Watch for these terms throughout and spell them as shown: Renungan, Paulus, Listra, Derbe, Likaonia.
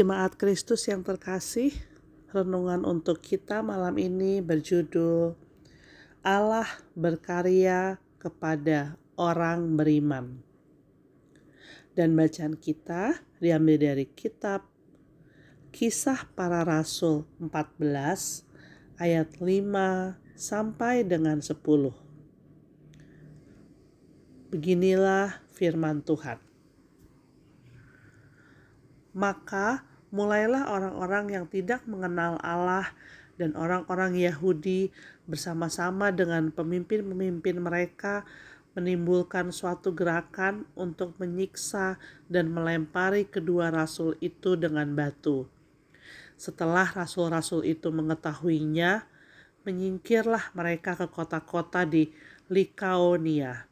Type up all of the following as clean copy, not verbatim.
Jemaat Kristus yang terkasih, renungan untuk kita malam ini berjudul Allah berkarya kepada orang beriman. Dan bacaan kita diambil dari kitab Kisah Para Rasul 14 ayat 5 sampai dengan 10. Beginilah firman Tuhan. Maka mulailah orang-orang yang tidak mengenal Allah dan orang-orang Yahudi bersama-sama dengan pemimpin-pemimpin mereka menimbulkan suatu gerakan untuk menyiksa dan melempari kedua rasul itu dengan batu. Setelah rasul-rasul itu mengetahuinya, menyingkirlah mereka ke kota-kota di Likaonia,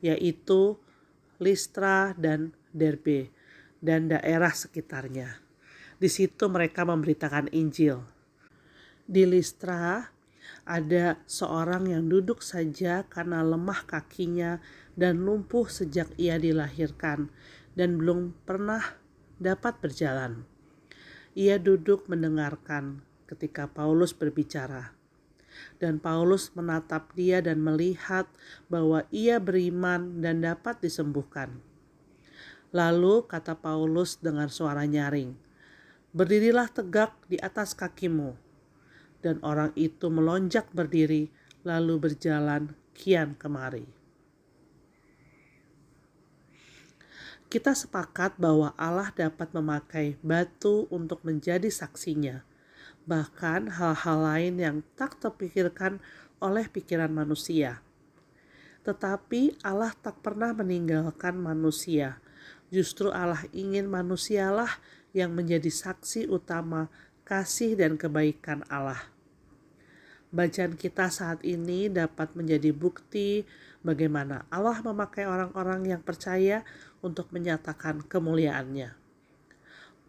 yaitu Listra dan Derbe, dan daerah sekitarnya. Di situ mereka memberitakan Injil. Di Listra ada seorang yang duduk saja karena lemah kakinya dan lumpuh sejak ia dilahirkan dan belum pernah dapat berjalan. Ia duduk mendengarkan ketika Paulus berbicara. Dan Paulus menatap dia dan melihat bahwa ia beriman dan dapat disembuhkan. Lalu kata Paulus dengan suara nyaring, "Berdirilah tegak di atas kakimu." Dan orang itu melonjak berdiri, lalu berjalan kian kemari. Kita sepakat bahwa Allah dapat memakai batu untuk menjadi saksinya, bahkan hal-hal lain yang tak terpikirkan oleh pikiran manusia. Tetapi Allah tak pernah meninggalkan manusia. Justru Allah ingin manusialah yang menjadi saksi utama kasih dan kebaikan Allah. Bacaan kita saat ini dapat menjadi bukti bagaimana Allah memakai orang-orang yang percaya untuk menyatakan kemuliaannya.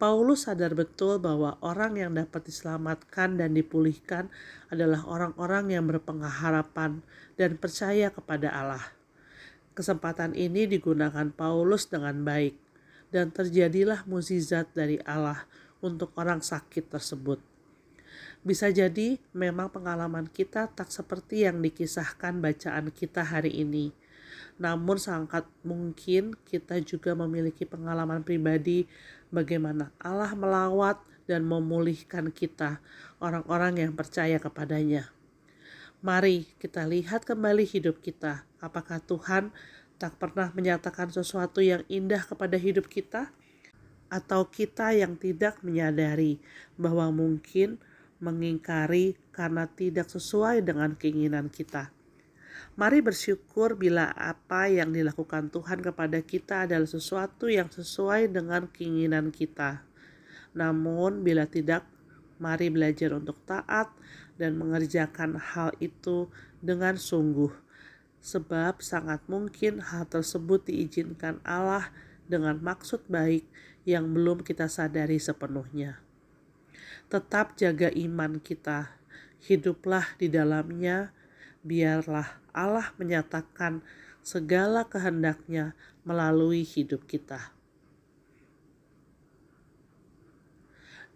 Paulus sadar betul bahwa orang yang dapat diselamatkan dan dipulihkan adalah orang-orang yang berpengharapan dan percaya kepada Allah. Kesempatan ini digunakan Paulus dengan baik, dan terjadilah mukjizat dari Allah untuk orang sakit tersebut. Bisa jadi memang pengalaman kita tak seperti yang dikisahkan bacaan kita hari ini. Namun sangat mungkin kita juga memiliki pengalaman pribadi bagaimana Allah melawat dan memulihkan kita, orang-orang yang percaya kepadanya. Mari kita lihat kembali hidup kita. Apakah Tuhan tak pernah menyatakan sesuatu yang indah kepada hidup kita? Atau kita yang tidak menyadari bahwa mungkin mengingkari karena tidak sesuai dengan keinginan kita? Mari bersyukur bila apa yang dilakukan Tuhan kepada kita adalah sesuatu yang sesuai dengan keinginan kita. Namun bila tidak, mari belajar untuk taat dan mengerjakan hal itu dengan sungguh. Sebab sangat mungkin hal tersebut diizinkan Allah dengan maksud baik yang belum kita sadari sepenuhnya. Tetap jaga iman kita, hiduplah di dalamnya, biarlah Allah menyatakan segala kehendaknya melalui hidup kita.